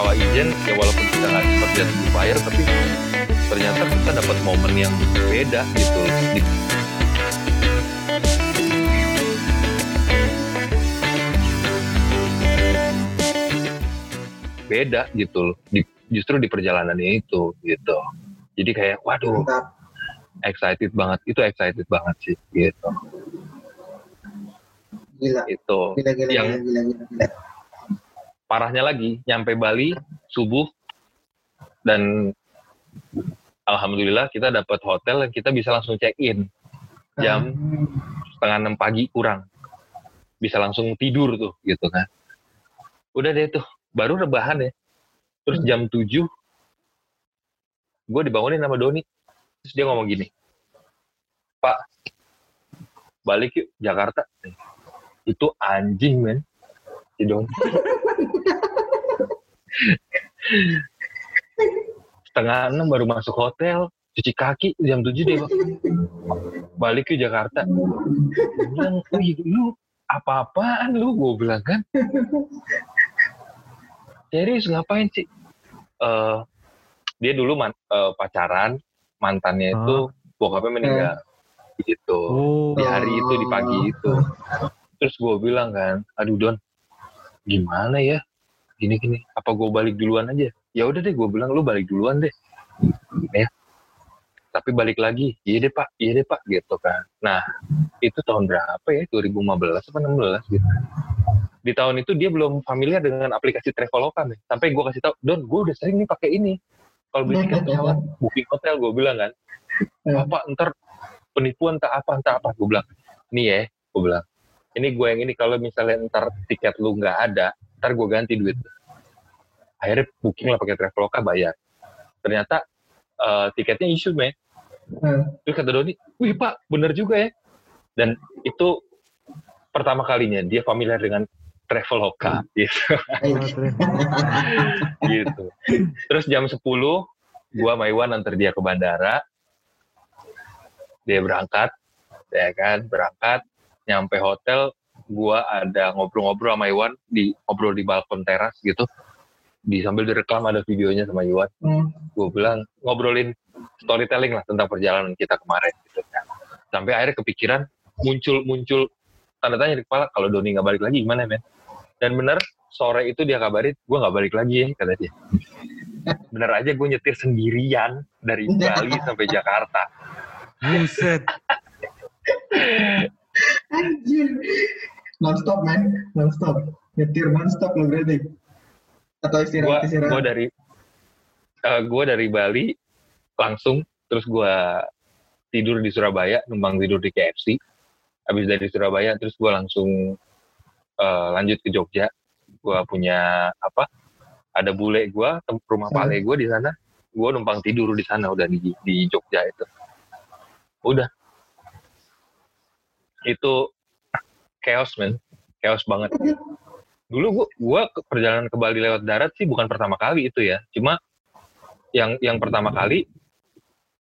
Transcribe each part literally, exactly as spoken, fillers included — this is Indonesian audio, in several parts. sewa izin, ya walaupun kita nggak sempat jadi supplier, tapi ternyata kita dapat momen yang beda gitu. Beda gitu, di, justru di perjalanan itu gitu. Jadi kayak waduh, excited banget, itu excited banget sih gitu. Gila. Itu gila, gila, yang gila, gila, gila. Parahnya lagi, nyampe Bali subuh dan alhamdulillah kita dapat hotel yang kita bisa langsung check in jam setengah enam pagi kurang, bisa langsung tidur tuh gitu kan. Udah deh tuh, baru rebahan ya. Terus jam tujuh gue dibangunin sama Doni, terus dia ngomong gini, "Pak, balik yuk Jakarta." Itu anjing men, si Doni. Setengah enam baru masuk hotel, cuci kaki jam tujuh deh, Pak. Balik ke Jakarta. Bilang, lu apa-apaan lu, gue bilang kan. Serius ngapain sih? Uh, dia dulu man, uh, pacaran, mantannya itu bokapnya meninggal, gitu. Oh. Di hari itu, di pagi itu. Terus gue bilang kan, aduh Don, gimana ya? Gini-gini, apa gue balik duluan aja? Ya udah deh, gue bilang lu balik duluan deh, ya. Tapi balik lagi, iya deh Pak, iya deh Pak, gitu kan. Nah, itu tahun berapa ya? dua ribu lima belas atau dua ribu enam belas gitu. Di tahun itu dia belum familiar dengan aplikasi Traveloka nih. Sampai gue kasih tau, Don, gue udah sering nih pakai ini. Kalau beli tiket pesawat, booking hotel, gue bilang kan, "Bapak ntar penipuan tak apa, entah apa." Gue bilang, "Nih ya," gue bilang, "ini gue yang ini, kalau misalnya ntar tiket lu nggak ada, ntar gue ganti duit." Akhirnya booking lah pakai Traveloka, bayar. Ternyata uh, tiketnya issue, men. Terus kata Doni, "Wih Pak, bener juga ya." Dan itu pertama kalinya dia familiar dengan Traveloka gitu. Gitu. Terus jam sepuluh gua sama Iwan antar dia ke bandara. Dia berangkat, ya kan, berangkat nyampe hotel, gua ada ngobrol-ngobrol sama Iwan, di ngobrol di balkon teras gitu. Di sambil direkam ada videonya sama Iwan. Hmm. Gua bilang ngobrolin storytelling lah tentang perjalanan kita kemarin gitu kan. Sampai akhirnya kepikiran muncul-muncul tanda tanya di kepala, kalau Doni enggak balik lagi gimana, men? Dan bener, sore itu dia kabarin, gue gak balik lagi ya, kata dia. Bener aja gue nyetir sendirian dari Bali sampai Jakarta. Buset. Anjir. Non-stop, men. Non-stop. Nyetir non-stop lo berarti. Atau istirahat-istirahat. Gue dari, uh, gue dari Bali, langsung, terus gue tidur di Surabaya, numpang tidur di K F C. Habis dari Surabaya, terus gue langsung Uh, lanjut ke Jogja. Gue punya apa? Ada bule gue, rumah pale gue di sana. Gue numpang tidur di sana udah di di Jogja itu. Udah. Itu chaos men, chaos banget. Dulu gue gue perjalanan ke Bali lewat darat sih bukan pertama kali itu ya. Cuma yang yang pertama kali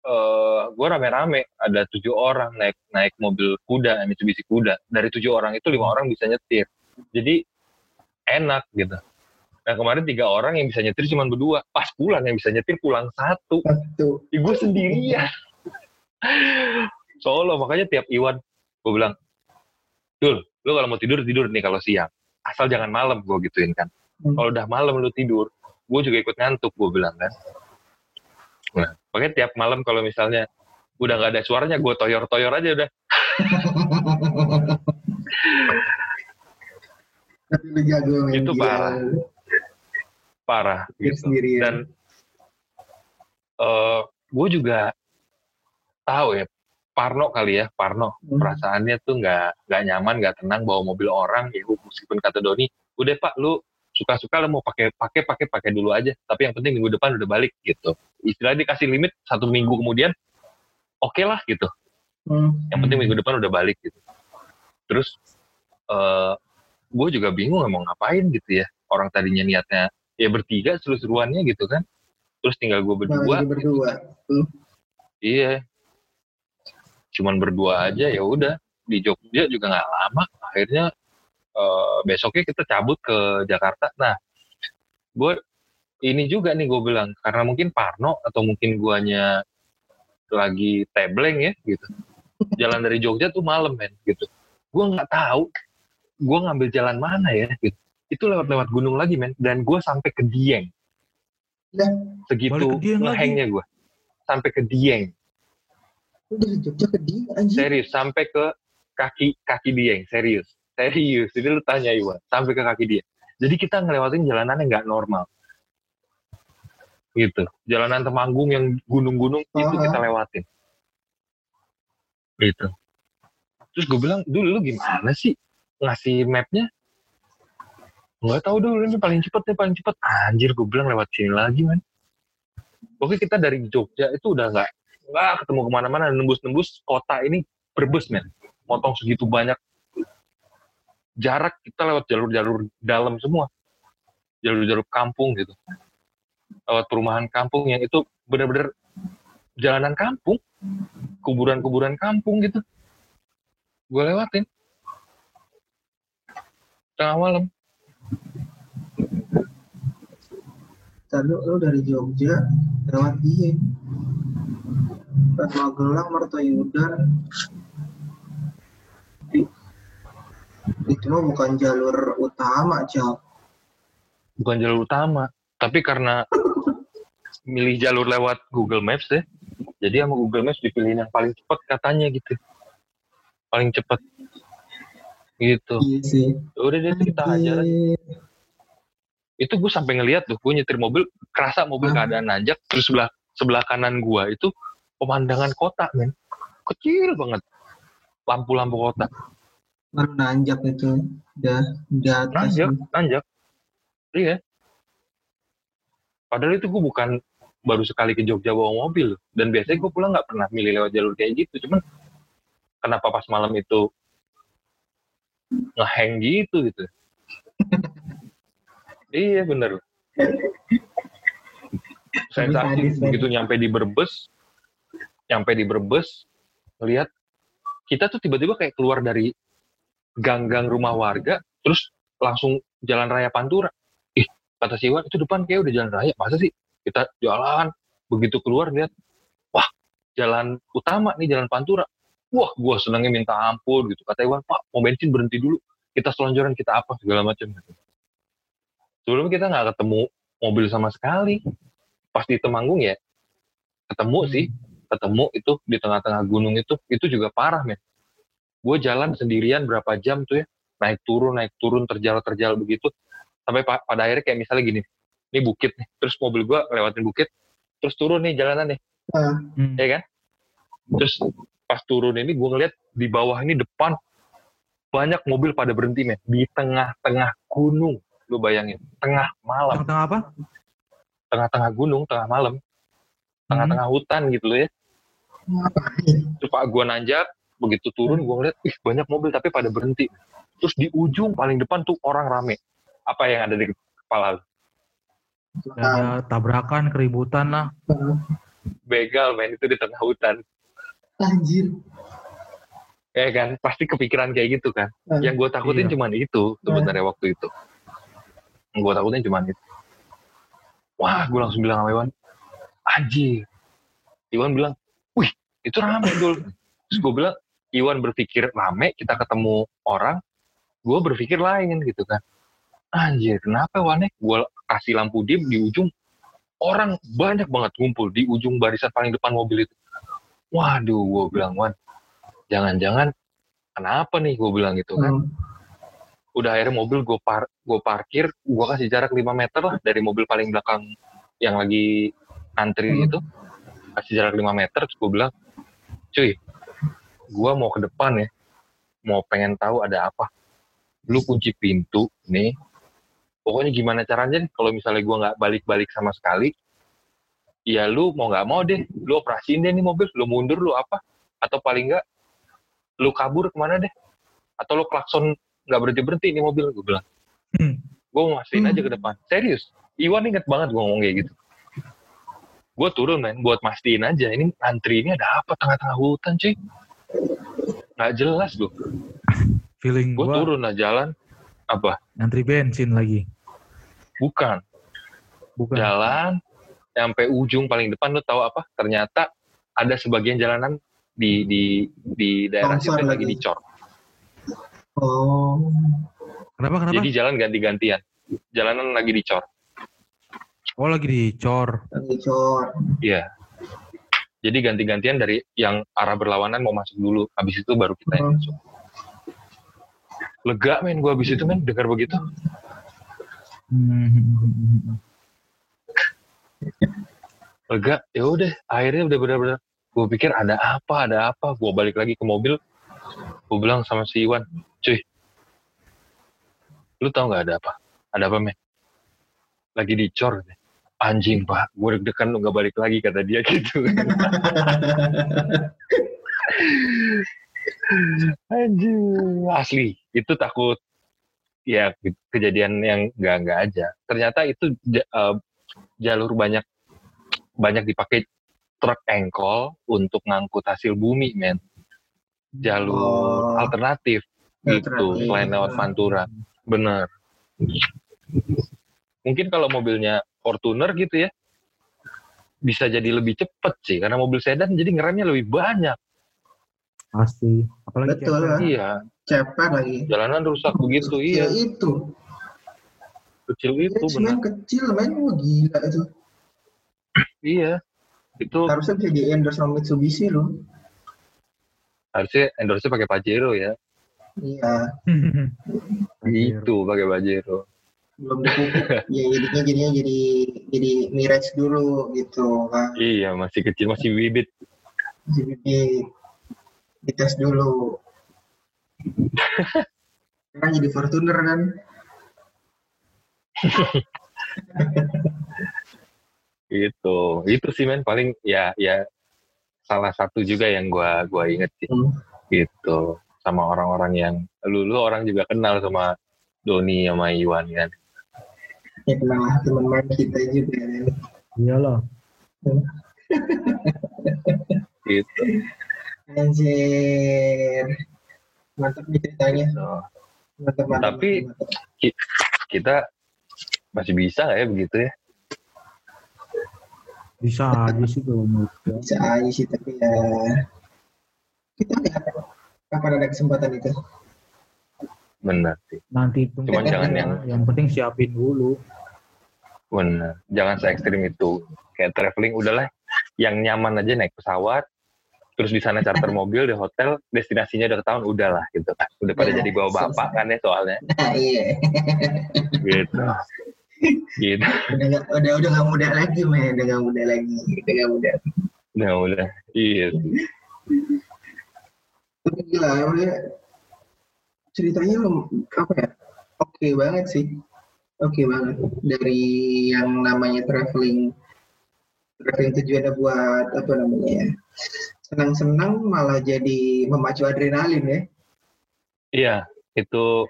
uh, gue rame-rame ada tujuh orang naik naik mobil kuda, Mitsubishi kuda. Dari tujuh orang itu lima orang bisa nyetir. Jadi enak gitu. Nah kemarin tiga orang yang bisa nyetir cuma berdua. Pas pulang yang bisa nyetir pulang satu. Satu. Ya, gue sendirian. Solo, makanya tiap Iwan gue bilang, "Dul, lu kalau mau tidur tidur nih kalau siang. Asal jangan malam," gue gituin kan. Hmm. "Kalau udah malam lu tidur, gue juga ikut ngantuk," gue bilang kan. Nah, makanya tiap malam kalau misalnya udah nggak ada suaranya, gue toyor-toyor aja udah. Itu parah, parah gitu. Dan uh, gue juga tahu ya, Parno kali ya, Parno hmm. perasaannya tuh nggak nggak nyaman, nggak tenang bawa mobil orang. Ya meskipun kata Doni, "Udah Pak, lu suka-suka lu mau pakai pakai pakai pakai dulu aja. Tapi yang penting minggu depan udah balik gitu." Istilahnya dikasih limit satu minggu kemudian, oke okay lah gitu. Hmm. Yang penting minggu depan udah balik gitu. Terus Uh, gue juga bingung mau ngapain gitu ya. Orang tadinya niatnya ya bertiga seru-seruannya gitu kan. Terus tinggal gue berdua. Nah, berdua. Gitu. Hmm. Iya. Cuman berdua aja ya udah. Di Jogja juga gak lama. Akhirnya uh, besoknya kita cabut ke Jakarta. Nah gue ini juga nih gue bilang, karena mungkin Parno atau mungkin guanya lagi tebleng ya gitu. Jalan dari Jogja tuh malam men gitu. Gue nggak tahu gue ngambil jalan mana ya gitu. Itu lewat-lewat gunung lagi men, dan gue sampai ke Dieng. Segitu ngehangnya gue. Sampai ke Dieng. Dari Jogja ke Dieng anjir. Serius, sampai ke kaki kaki Dieng, serius. Serius, jadi lu tanya Iwan, sampai ke kaki Dieng. Jadi kita ngelewatin jalanan yang nggak normal. Gitu, jalanan Temanggung yang gunung-gunung itu uh-huh. kita lewatin gitu. Terus gue bilang, dulu lu gimana sih ngasih mapnya? Nggak tahu dulu, ini paling cepet nih, paling cepet anjir gue bilang, lewat sini lagi man. Oke, kita dari Jogja itu udah nggak nggak ketemu kemana-mana, nembus-nembus kota ini Brebes men, motong segitu banyak jarak, kita lewat jalur-jalur dalam semua, jalur-jalur kampung gitu, lewat perumahan kampung yang itu benar-benar jalanan kampung, kuburan-kuburan kampung gitu. Gue lewatin tengah malam. Tadi lo dari Jogja lewat Dieng, lewat Magelang, Martoyudan. Itu mah bukan jalur utama, Cak. Bukan jalur utama, tapi karena milih jalur lewat Google Maps deh. Jadi sama Google Maps dipilihin yang paling cepat katanya gitu. Paling cepat. Gitu. Yes. Udah deh kita hajar. Itu gue sampai ngelihat tuh, gue nyetir mobil, kerasa mobil ah. keadaan nanjak, terus sebelah sebelah kanan gue itu pemandangan kota, men. Kecil banget. Lampu-lampu kota. Baru nanjak itu. Udah di atas. Nanjak, nanjak. Iya. Padahal itu gue bukan baru sekali ke Jogja bawa mobil, dan biasanya gue pulang nggak pernah milih lewat jalur kayak gitu. Cuman kenapa pas malam itu ngehang gitu gitu? Iya bener. Sensasi begitu nyampe di Brebes, nyampe di Brebes, lihat kita tuh tiba-tiba kayak keluar dari gang-gang rumah warga, terus langsung jalan raya Pantura. Ih, kata si Iwan, itu depan kayak udah jalan raya, masa sih? Kita jalan, begitu keluar lihat, wah jalan utama nih, jalan Pantura. Wah, gue senangnya minta ampun gitu. Kata Iwan, Pak, mau bensin berhenti dulu. Kita selonjoran, kita apa segala macam. Sebelum kita nggak ketemu mobil sama sekali. Pas di Temanggung ya, ketemu sih, ketemu itu di tengah-tengah gunung itu, itu juga parah men. Gue jalan sendirian berapa jam tuh ya, naik turun, naik turun, terjal-terjal begitu, sampai pa- pada akhirnya kayak misalnya gini. Ini bukit nih, terus mobil gue lewatin bukit, terus turun nih jalanan nih, hmm. ya kan? Terus pas turun ini gue ngeliat di bawah ini depan banyak mobil pada berhenti men, di tengah-tengah gunung, lu bayangin, tengah malam. Tengah-tengah apa? Tengah-tengah gunung, tengah malam, tengah-tengah hmm. hutan gitu loh ya. Coba gue nanjak, begitu turun gue ngeliat, ih banyak mobil tapi pada berhenti. Terus di ujung paling depan tuh orang rame, apa yang ada di kepala lu? Ada tabrakan, keributan lah. Begal men, itu di tengah hutan. Anjir. Ya kan, pasti kepikiran kayak gitu kan. Anjir. Yang gue takutin iya. cuman itu sebenarnya nah. waktu itu. Yang gue takutin cuman itu. Wah, gue langsung bilang sama Iwan, anjir. Iwan bilang, wih itu rame dulu. Terus gue bilang, Iwan berpikir rame, kita ketemu orang. Gue berpikir lain gitu kan. Anjir, kenapa Wane? Gue kasih lampu dim, di ujung orang banyak banget ngumpul di ujung barisan paling depan mobil itu. Waduh, gue bilang, Wan, jangan-jangan kenapa nih, gue bilang gitu kan. Hmm. Udah akhirnya mobil gue par- gue parkir, gue kasih jarak lima meter lah dari mobil paling belakang yang lagi antri hmm. itu. Kasih jarak lima meter, terus gue bilang, cuy, gue mau ke depan ya, mau pengen tahu ada apa. Lu kunci pintu nih. Pokoknya gimana caranya nih, kalau misalnya gue nggak balik-balik sama sekali, ya lu mau nggak mau deh, lu operasiin deh nih mobil, lu mundur, lu apa, atau paling nggak, lu kabur kemana deh, atau lu klakson nggak berhenti-berhenti nih mobil, gue bilang. Hmm. Gue mau masihin hmm. aja ke depan. Serius, Iwan inget banget gue ngomong kayak gitu. Gue turun men, buat mastiin aja, ini antri ini ada apa tengah-tengah hutan cuy. Nggak jelas gue. Feeling gue. Gue turun lah jalan, apa? Antri bensin lagi. Bukan, Bukan. Jalan sampai ujung paling depan, lu tahu apa? Ternyata ada sebagian jalanan di di di daerah situ lagi dicor. Oh. Kenapa kenapa? Jadi jalan ganti-gantian. Jalanan lagi dicor. Oh, lagi dicor. Dicor. Iya. Jadi ganti-gantian dari yang arah berlawanan mau masuk dulu, habis itu baru kita yang masuk. Lega men gue habis itu men dengar begitu. Hmm. Lega, ya udah akhirnya udah benar-benar gue pikir ada apa ada apa gue balik lagi ke mobil, gue bilang sama si Iwan, cuy lu tau nggak ada apa ada apa men lagi dicor. Anjing pak, gue deg-degan lu nggak balik lagi kata dia gitu. Anjing asli itu takut ya kejadian yang nggak-nggak aja. Ternyata itu uh, jalur banyak banyak dipakai truk engkol untuk ngangkut hasil bumi men, jalur oh, alternatif gitu selain lewat Pantura. Bener, mungkin kalau mobilnya Fortuner gitu ya bisa jadi lebih cepet sih karena mobil sedan jadi ngeremnya lebih banyak pasti, apalagi betul ceper, iya ceper lagi jalanan rusak begitu. Kecil iya itu kecil itu benar kecil main oh, gila itu. Iya, itu harusnya bisa di endorse sama Mitsubishi loh. Harusnya endorse pakai Pajero ya. Iya. Itu pakai Pajero. Belum dipupuk. Ya jadinya jadinya jadi jadi Mirage dulu gitu kan. Iya, masih kecil, masih bibit. Masih bibit. Dites dulu. Sekarang jadi Fortuner kan. Itu, itu sih men paling ya ya salah satu juga yang gua gua inget sih, hmm. gitu sama orang-orang yang lu lu orang juga kenal sama Doni sama Iwan kan? Ya kenal lah teman main kita juga. Iya loh. Gitu. Anjir, mantap nih ceritanya. Oh. Mantap, mantap, tapi mantap. Kita masih bisa nggak ya begitu ya? Bisa aja sih kalau mau. Bisa aja sih tapi ya kita lihat kapan ada kesempatan itu. Benar sih. Nanti itu. Cuman jangan yang yang penting siapin dulu. Benar. Jangan se ekstrim itu. Kayak traveling udahlah. Yang nyaman aja naik pesawat. Terus di sana charter mobil di hotel. Destinasinya udah ketahuan udahlah gitu kan. Udah pada ya, jadi bawa bapak kan ya soalnya. Nah, iya. Gitu. Gitu. Udah gak, udah udah gak muda lagi men, udah gak muda lagi, udah gak muda. Udah muda, iya. Tapi gila, ya, ceritanya apa ya? Oke okay banget sih, oke okay banget. Dari yang namanya traveling, traveling tujuannya buat apa namanya ya? Senang-senang malah jadi memacu adrenalin ya? Iya, itu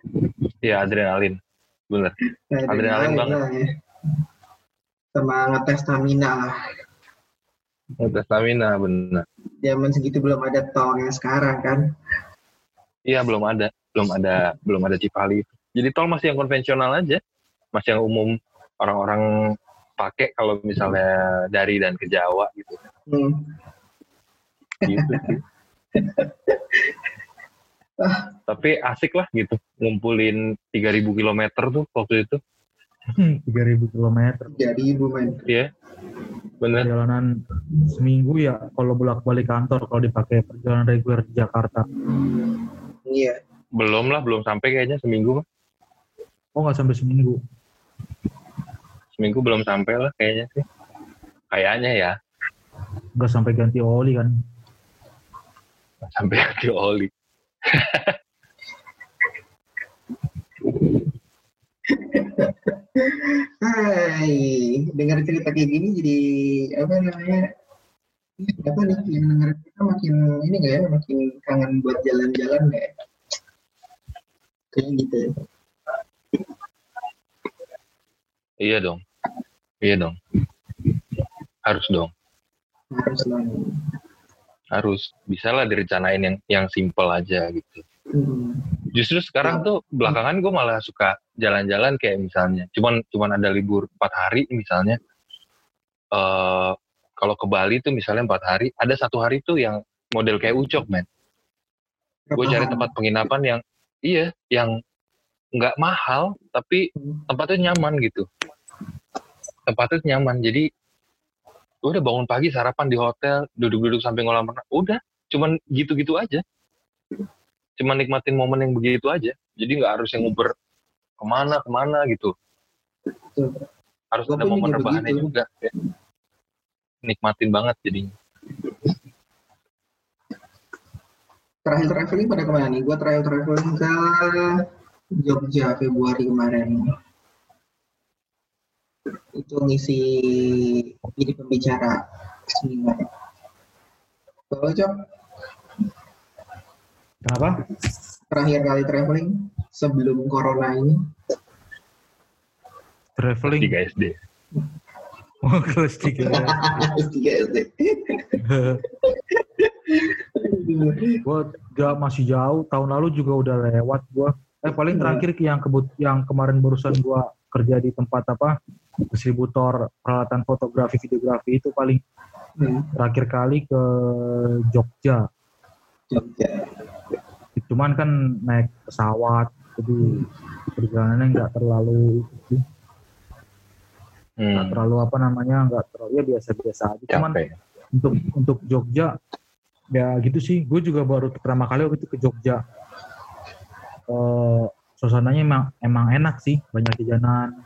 ya adrenalin. Bener, nah, adrenalin banget ya. Sama ngetes stamina lah. Ngetes stamina, bener. Zaman segitu belum ada tol yang sekarang kan. Iya, belum ada. Belum ada belum ada Cipali. Jadi tol masih yang konvensional aja. Masih yang umum orang-orang pakai kalau misalnya dari dan ke Jawa gitu. Hmm. Gitu sih. Ah. Tapi asik lah gitu ngumpulin tiga ribu kilometer tuh waktu itu. tiga ribu kilometer tiga ribu men. Iya. Benar. Perjalanan seminggu ya kalau bolak-balik kantor kalau dipakai perjalanan reguler di Jakarta. Iya. Belum lah, belum sampai kayaknya seminggu. Oh, enggak sampai seminggu. Seminggu belum sampai lah kayaknya sih. Kayaknya ya. Enggak sampai ganti oli kan. Enggak sampai ganti oli. Hai, dengar cerita kayak gini jadi apa namanya? Apa nih yang dengar kita makin ini enggak ya, makin kangen buat jalan-jalan enggak ya? Kayak gitu ya. Iya dong. Iya dong. Harus dong. Harus dong. Harus bisalah direncanain yang yang simple aja gitu. Hmm. Justru sekarang tuh belakangan gue malah suka jalan-jalan kayak misalnya cuman cuman ada libur empat hari misalnya, uh, kalau ke Bali tuh misalnya empat hari ada satu hari tuh yang model kayak Ucok, men. Gue cari tempat penginapan yang iya yang nggak mahal tapi tempatnya nyaman gitu, tempatnya nyaman. Jadi gue udah bangun pagi sarapan di hotel, duduk-duduk sampai ngolam renang, udah cuman gitu-gitu aja, cuman nikmatin momen yang begitu aja. Jadi nggak harus yang nguber kemana-kemana gitu, harus Loh, ada momen rebahannya begitu. Juga ya. Nikmatin banget jadinya. Terakhir traveling pada kemana nih? Gue terakhir traveling ke Jogja Februari kemarin, itu ngisi jadi pembicara seminar. Kalau Jok? Kenapa? Terakhir kali traveling sebelum corona ini? Traveling tiga S D. Oh, kelas tiga. tiga S D. Gue gak masih jauh. Tahun lalu juga udah lewat gue. Eh paling terakhir yang kebut yang kemarin barusan gue kerja di tempat apa distributor peralatan fotografi videografi itu paling hmm. terakhir kali ke Jogja. Jogja. Cuman kan naik pesawat, jadi perjalanannya nggak terlalu nggak hmm. terlalu apa namanya nggak terlalu ya biasa-biasa aja. Cuman Capek. untuk untuk Jogja ya gitu sih. Gue juga baru pertama kali waktu itu ke Jogja. Uh, suasananya emang emang enak sih, banyak jajanan.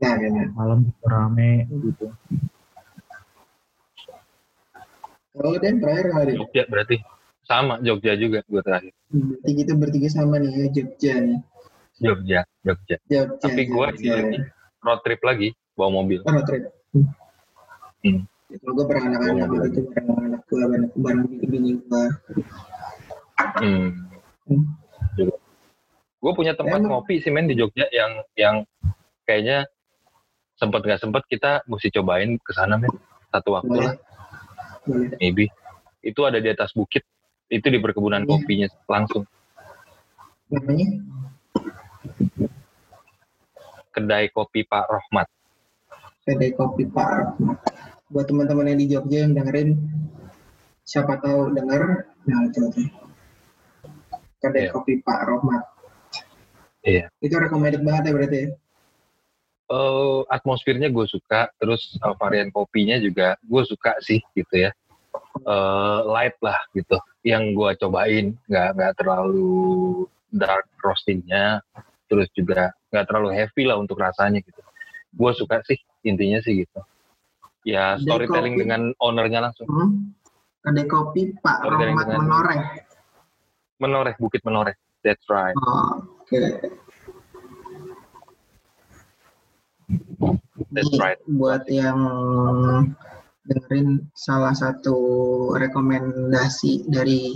Ya, ya, ya. Malam rame gitu. Kalau oh, dan terakhir kali Jogja berarti sama Jogja juga gue terakhir. Berarti kita bertiga sama nih ya Jogja nih. Jogja, Jogja. Jogja Tapi gue ini road trip lagi. Bawa mobil. Oh, road trip. Hmm. Kalau gue bareng anak-anak itu bareng anak gue, bareng bini gue. Hmm. Juga. Gue punya tempat Enak. Kopi sih men di Jogja yang yang kayaknya sempat nggak sempat kita mesti cobain kesana men satu waktu lah. Maybe itu ada di atas bukit, itu di perkebunan ya. Kopinya langsung. Namanya? Kedai Kopi Pak Rohmat. Kedai Kopi Pak Rohmat. Buat teman-teman yang di Jogja yang dengerin, siapa tahu denger, nah itu tuh. Kedai ya. Kopi Pak Rohmat. Iya. Itu recommended banget ya berarti. Uh, atmosfernya gue suka, terus uh, varian kopinya juga gue suka sih gitu ya. Uh, light lah gitu, yang gue cobain nggak nggak terlalu dark roastingnya, terus juga nggak terlalu heavy lah untuk rasanya gitu. Gue suka sih intinya sih gitu. Ya storytelling dengan ownernya langsung. Hmm. Kedai Kopi Pak Rohmat Menoreh. Menoreh, Bukit Menoreh. That's right. Oh, oke. Okay. That's right. Buat yang dengerin salah satu rekomendasi dari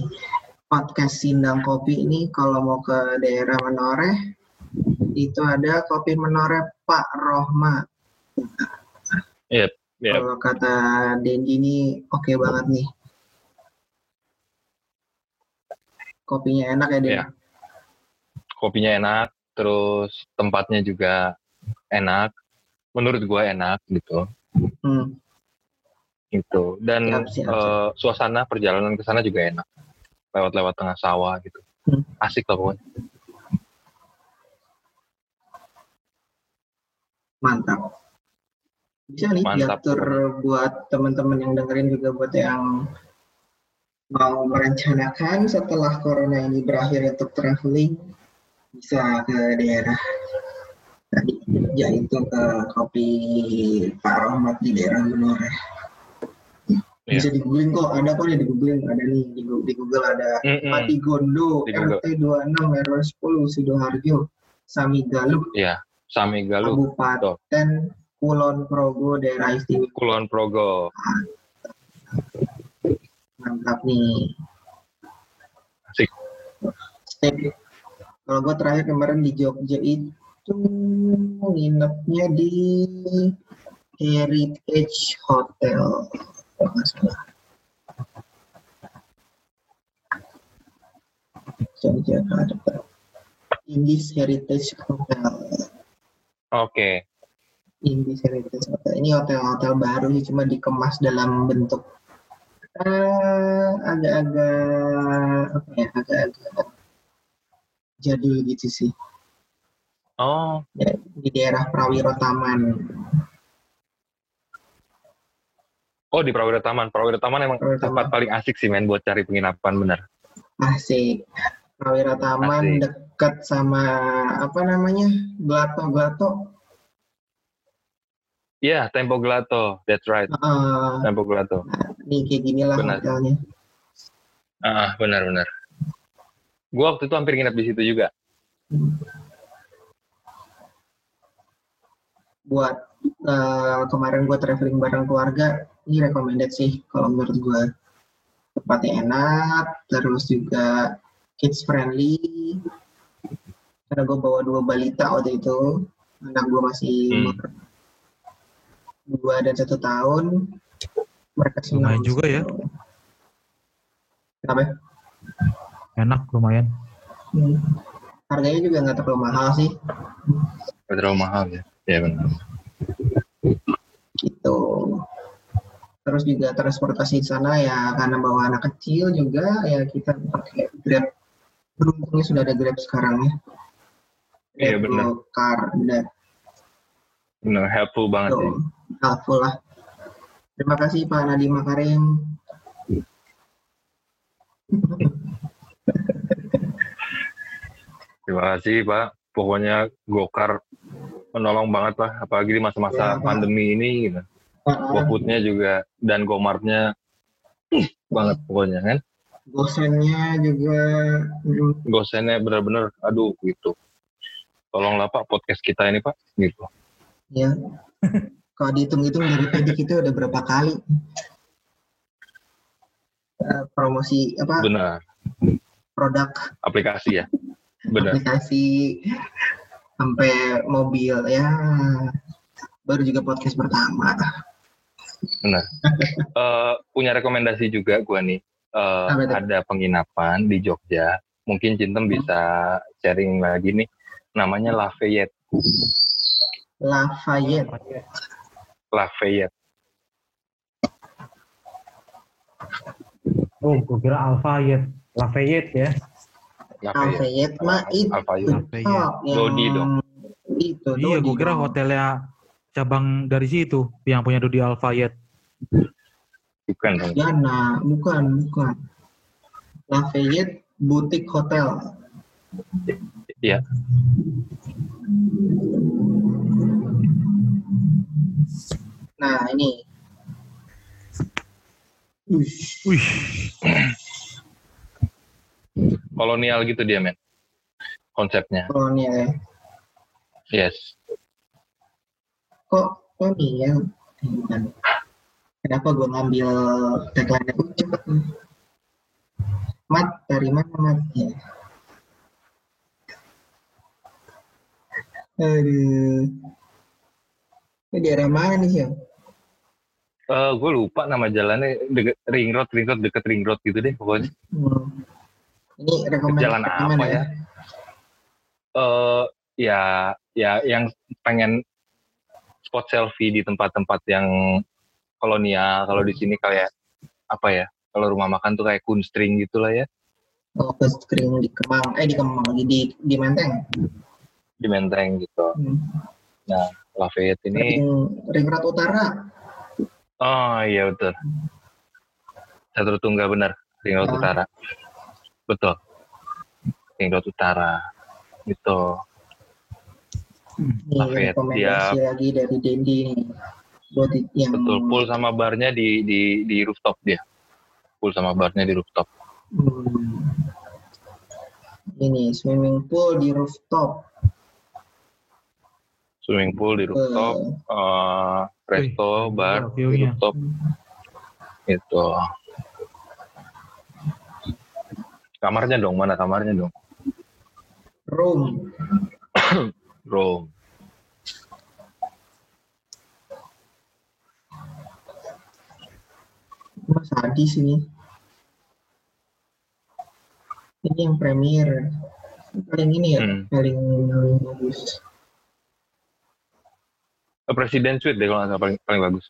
podcast Sindang Kopi ini, kalau mau ke daerah Menoreh, itu ada Kopi Menoreh Pak Rohmat. Yep, yep. Kalau kata Dendi ini oke okay banget nih. Kopinya enak ya Dendi? Yeah. Kopinya enak, terus tempatnya juga enak. Menurut gue enak gitu, hmm. gitu. Dan siap, siap, siap. Uh, suasana perjalanan ke sana juga enak, lewat-lewat tengah sawah gitu, hmm. asik lah pokoknya. Mantap. Bisa nih Mantap. diatur buat teman-teman yang dengerin juga buat yang mau merencanakan setelah corona ini berakhir untuk traveling bisa ke daerah. Tadi yaitu ke Kopi Pak Rohmat di daerah Menoreh. Bisa yeah. digugling kok, ada kok ya digugling, ada nih di Google ada mm-hmm. Pati Gondo, R T dua puluh enam R W sepuluh Sidoarjo, Samigalup. Iya, yeah. Samigalup. Kabupaten Kulon Progo daerah istimewa. Kulon Progo. Mantap nih. Asik. Kalau gue terakhir kemarin di Jogja itu itu nginepnya di Heritage Hotel. Jogja, Jakarta. Indis Heritage Hotel. Oke. Okay. Indis Heritage Hotel. Ini hotel-hotel baru sih, cuma dikemas dalam bentuk uh, agak-agak apa ya, agak-agak jadul gitu sih. Oh, ya, di daerah Prawiro Taman. Oh, di Prawiro Taman. Prawiro Taman emang Prawiro tempat Taman. Paling asik sih men buat cari penginapan, bener. Asik. Prawiro Taman asik. Deket sama apa namanya? Gelato Gelato. Iya, yeah, Tempo Gelato. That's right. Uh, Tempo Gelato. Nih kayak ginilah hotelnya. Ah, uh, benar-benar. Gua waktu itu hampir nginep di situ juga. Buat uh, kemarin gue traveling bareng keluarga, ini recommended sih kalau menurut gue. Tempatnya enak, terus juga kids friendly. Karena gue bawa dua balita waktu itu, anak gue masih umur hmm. dua dan satu tahun. Mereka senang lumayan juga ya. Kenapa? Enak lumayan. Hmm. Harganya juga nggak terlalu mahal sih. Nggak terlalu mahal ya. Ya benar. Gitu. Terus juga transportasi di sana ya karena bawa anak kecil juga ya kita pakai Grab. Beruntungnya sudah ada Grab sekarang ya. Iya benar. GoCar dan. Benar, helpful banget so, ya. Helpful lah. Terima kasih Pak Nadiem Makarim. Terima kasih Pak. Pokoknya GoCar menolong banget lah, apalagi di masa-masa ya, pandemi ini gitu. Uh, GoFoodnya juga dan GoMartnya uh, banget pokoknya kan. GoSendnya juga. Uh. GoSendnya benar-benar, aduh gitu. Tolonglah Pak podcast kita ini Pak, gitu. Ya, kalau dihitung-hitung dari tadi kita udah berapa kali uh, promosi apa? Benar. Produk. Aplikasi ya. Benar. Aplikasi. Sampai mobil ya baru juga podcast pertama. Benar. uh, punya rekomendasi juga gua nih uh, ada penginapan di Jogja mungkin Cintem bisa sharing lagi nih namanya Lafayette. Lafayette. Lafayette. Oh gua kira Lafayette. Lafayette ya. Lafayette mah itu. Lafayette. Oh, Dodi dong. Itu. Iya, gue kira hotelnya cabang dari situ yang punya Dodi Lafayette. Bukan. Ya, nah, bukan, bukan. Lafayette butik hotel. Iya. Nah, ini. Uish. Uish. Kolonial gitu dia men konsepnya. Kolonial. Yes. Kok kolonial? Kenapa gue ngambil tagline aku cepet? Mat dari mana mat ya? Aduh. Ini daerah mana nih sih? Uh, gue lupa nama jalannya deket ring road, ring road deket ring road gitu deh pokoknya. Hmm. Ini jalan apa ya? Ya? Uh, ya, ya yang pengen spot selfie di tempat-tempat yang kolonial. Kalau di sini kayak apa ya? Kalau rumah makan tuh kayak kunstring gitulah ya. Oh, kunstring di Kemang, eh di Kemang di di Menteng. Di Menteng gitu. Hmm. Nah, Lafayette ini. Ring Road Utara. Oh iya betul. Catur Tunggal benar, Ring Road nah. Utara. Betul, Ring Road Utara, gitu. Lafayette dia lagi dari Dendi nih. Yang... Betul, pool sama barnya di di di rooftop dia. Pool sama barnya di rooftop. Hmm. Ini swimming pool di rooftop. Swimming pool di rooftop, uh. Uh, resto, bar oh, di rooftop, gitu. Kamarnya dong, mana kamarnya dong? Room. Room. Mas Adi sini. Ini yang premier. paling ini ya, hmm. paling bagus. Presiden Suite deh kalau nggak salah paling, paling bagus.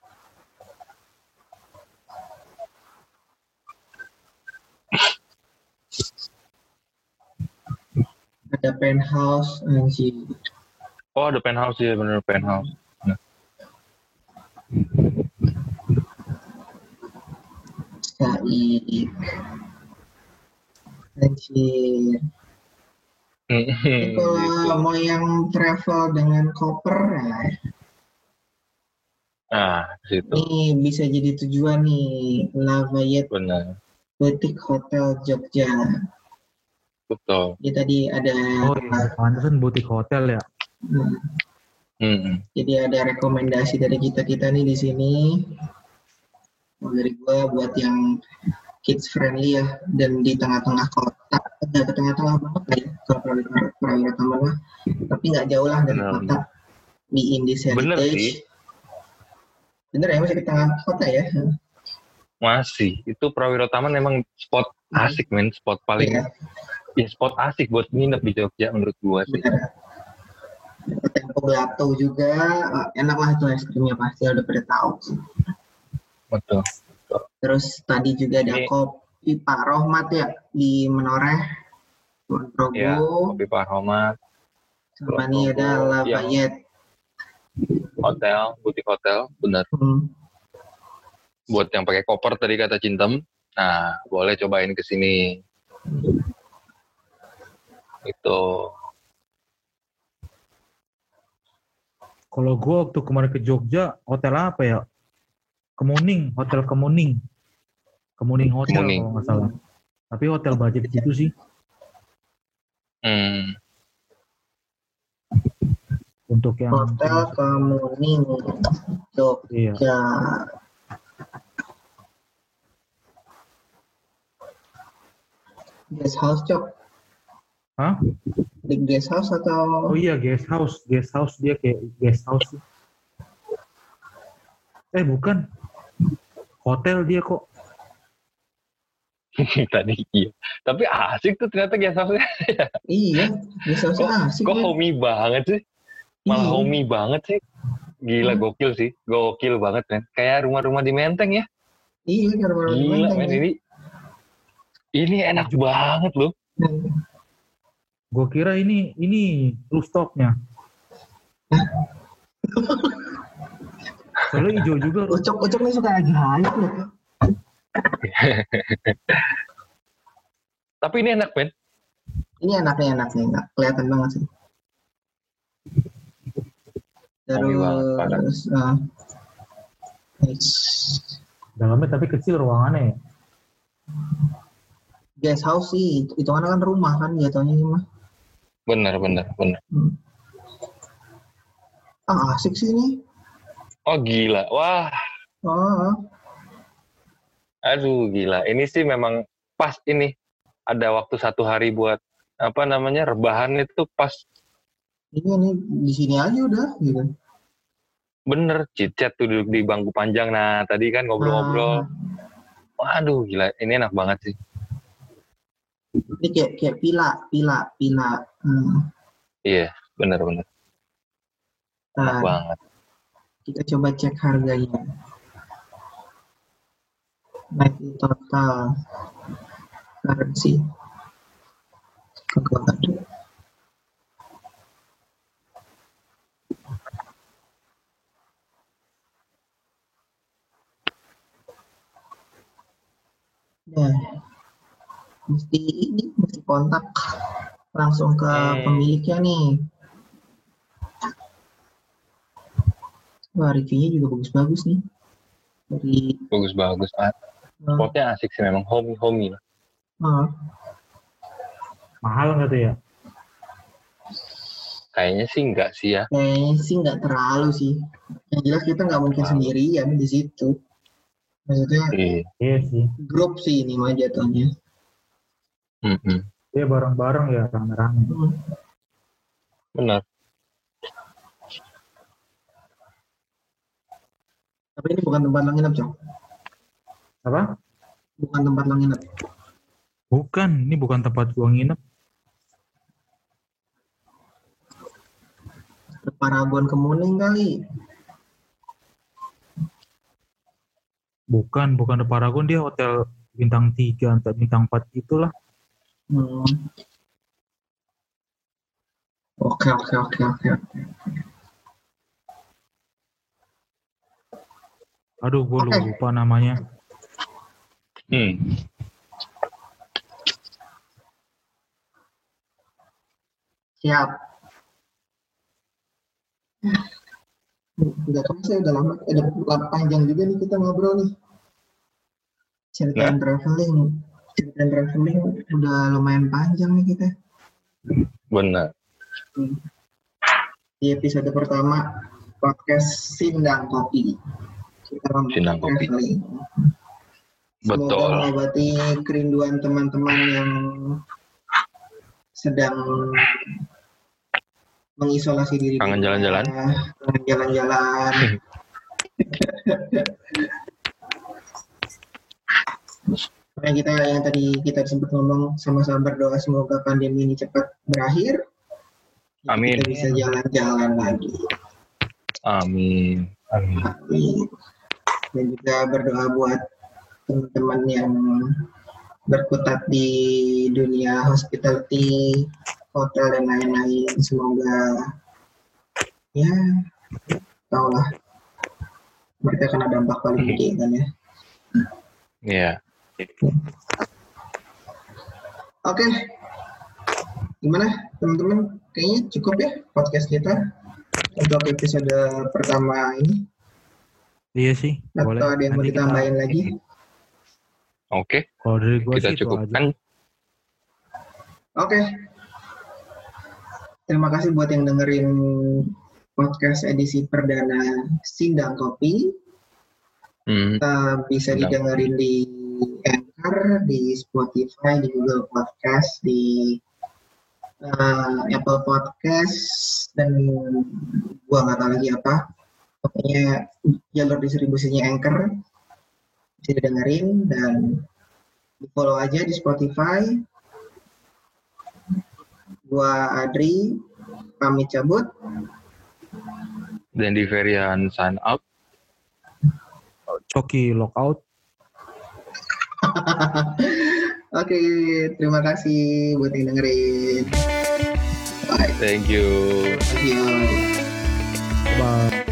Ada penthouse sih. Oh, ada penthouse ya, bener penthouse. Nah. Saik. Anjir. Kalau mau yang travel dengan koper, nah, nah situ. Ini bisa jadi tujuan nih, Lafayette Boutique Hotel Jogja. Betul. Jadi tadi ada. Oh, pantesan boutique hotel ya. Hmm. Hmm. Jadi ada rekomendasi dari kita kita nih di sini. Dari gua buat yang kids friendly ya, dan di tengah-tengah kota, nggak ke tengah-tengah banget ya, kalau perairan utama, tapi nggak jauh lah dari kota di Indis Heritage. Bener sih. Bener ya, masih di tengah kota ya. Masih, itu Prawiro Taman memang spot asik men, spot paling ya, ya spot asik buat nginep di Jogja menurut gua sih. Tempo Gelato juga enak lah tuh, es krimnya pasti udah pada tahu. Betul. Betul. Terus tadi juga ada ini, kopi Pak Rohmat ya di Menoreh, Ponorogo. Ya, kopi Pak Rohmat. Sama nih ada Lafayette Hotel, butik hotel, benar. Hmm. Buat yang pakai koper tadi kata Cintem, nah boleh cobain ke sini. Itu. Kalau gue waktu kemarin ke Jogja, hotel apa ya? Kemuning, hotel Kemuning, Kemuning Hotel Kemuning. Kalau nggak salah. Tapi hotel budget gitu sih. Hmm. Untuk yang hotel Kemuning Jogja. Iya. Guest house, Cok. Hah? Di guest house atau? Oh iya, guest house. Guest house dia kayak guest house. Eh, bukan. Hotel dia kok. Tadi iya. Tapi asik tuh ternyata guest house-nya. Iya, guest house-nya asik. Kok homey banget sih? Malah iya, homey banget sih. Gila, hmm. gokil sih. Gokil banget, men. Kayak rumah-rumah di Menteng ya. Iya, rumah-rumah di Menteng. Gila, men. Ini Ini enak banget loh. Gue kira ini ini rooftopnya. Soalnya hijau juga. Ucok-ucok nih suka ajaib loh. Tapi ini enak, Ben. Ini enaknya enak nih, enak. Kelihatan banget sih. Terus uh, dalamnya tapi kecil ruangannya. Guest house sih, itu kan kan rumah kan jatuhnya sih mah. Benar, benar, benar. Hmm. Ah, asik sih ini. Oh gila, wah. Ah. Aduh gila, ini sih memang pas ini. Ada waktu satu hari buat apa namanya rebahan itu pas. Ini ini di sini aja udah gitu. Bener, chit-chat tuh duduk di bangku panjang. Nah tadi kan ngobrol-ngobrol. Ah. Aduh gila, ini enak banget sih. Ini kayak, kayak pila, pila, pila. Hmm. Iya, benar-benar. Nah, banget. Kita coba cek harganya. Naik total currency. Nah. Mesti ini mesti kontak langsung ke hmm. pemiliknya nih. Wah, reviewnya juga bagus-bagus nih. Dari bagus-bagus. Spotnya asik sih memang, homey-homey lah. Uh. Mahal nggak tuh ya? Kayaknya sih nggak sih ya. Kayaknya sih nggak terlalu sih. Yang jelas kita nggak mungkin ah. sendirian di situ. Maksudnya iya sih. Grup sih ini mah jatuhnya. Mm-hmm. Ya bareng-bareng ya, rame-rame. Benar. Tapi ini bukan tempat lo nginep, Cok. Apa? Bukan tempat lo nginep. Bukan, ini bukan tempat gua nginep. Paragon Kemuning kali. Bukan, bukan The Paragon, dia hotel bintang tiga atau bintang empat itulah. Hmm. Oke, oke, oke, oke. Aduh, gue okay. lupa namanya. Hmm. Siap. Enggak kan saya udah lama, udah panjang juga nih kita ngobrol nih. Ceritain ya. traveling, ceritain traveling udah lumayan panjang nih kita. Benar. Di episode pertama podcast Sindang Kopi. Kita Sindang Kopi. Traveling. Betul. Semoga mengobati kerinduan teman-teman yang sedang mengisolasi diri. Kangen jalan-jalan. Kangen jalan-jalan. Nah, kita yang tadi kita sempat ngomong, sama-sama berdoa semoga pandemi ini cepat berakhir. Amin. Kita bisa jalan-jalan lagi. Amin. Amin. Amin. Dan juga berdoa buat teman-teman yang berkutat di dunia hospitality, hotel dan lain-lain, semoga ya tau lah mereka kena dampak paling gede kan ya. Iya. Yeah. Oke, okay. Gimana teman-teman? Kayaknya cukup ya podcast kita untuk episode pertama ini. Iya sih. Atau boleh. Ada yang mau nanti ditambahin kita... lagi? Oke, okay. Kita cukupkan. Oke, okay. Terima kasih buat yang dengerin podcast edisi perdana Sindang Kopi. Hmm. Kita bisa Sindang. Didengerin di Anchor, di Spotify, di Google Podcast, di uh, Apple Podcast, dan gua nggak tahu lagi apa. Pokoknya jalur distribusinya Anchor. Bisa dengerin dan di follow aja di Spotify. Gua Adri pamit cabut. Dan di Ferian sign out. Coki lock out. Oke, okay, terima kasih buat yang dengerin. Bye. Thank you. Thank you. Bye.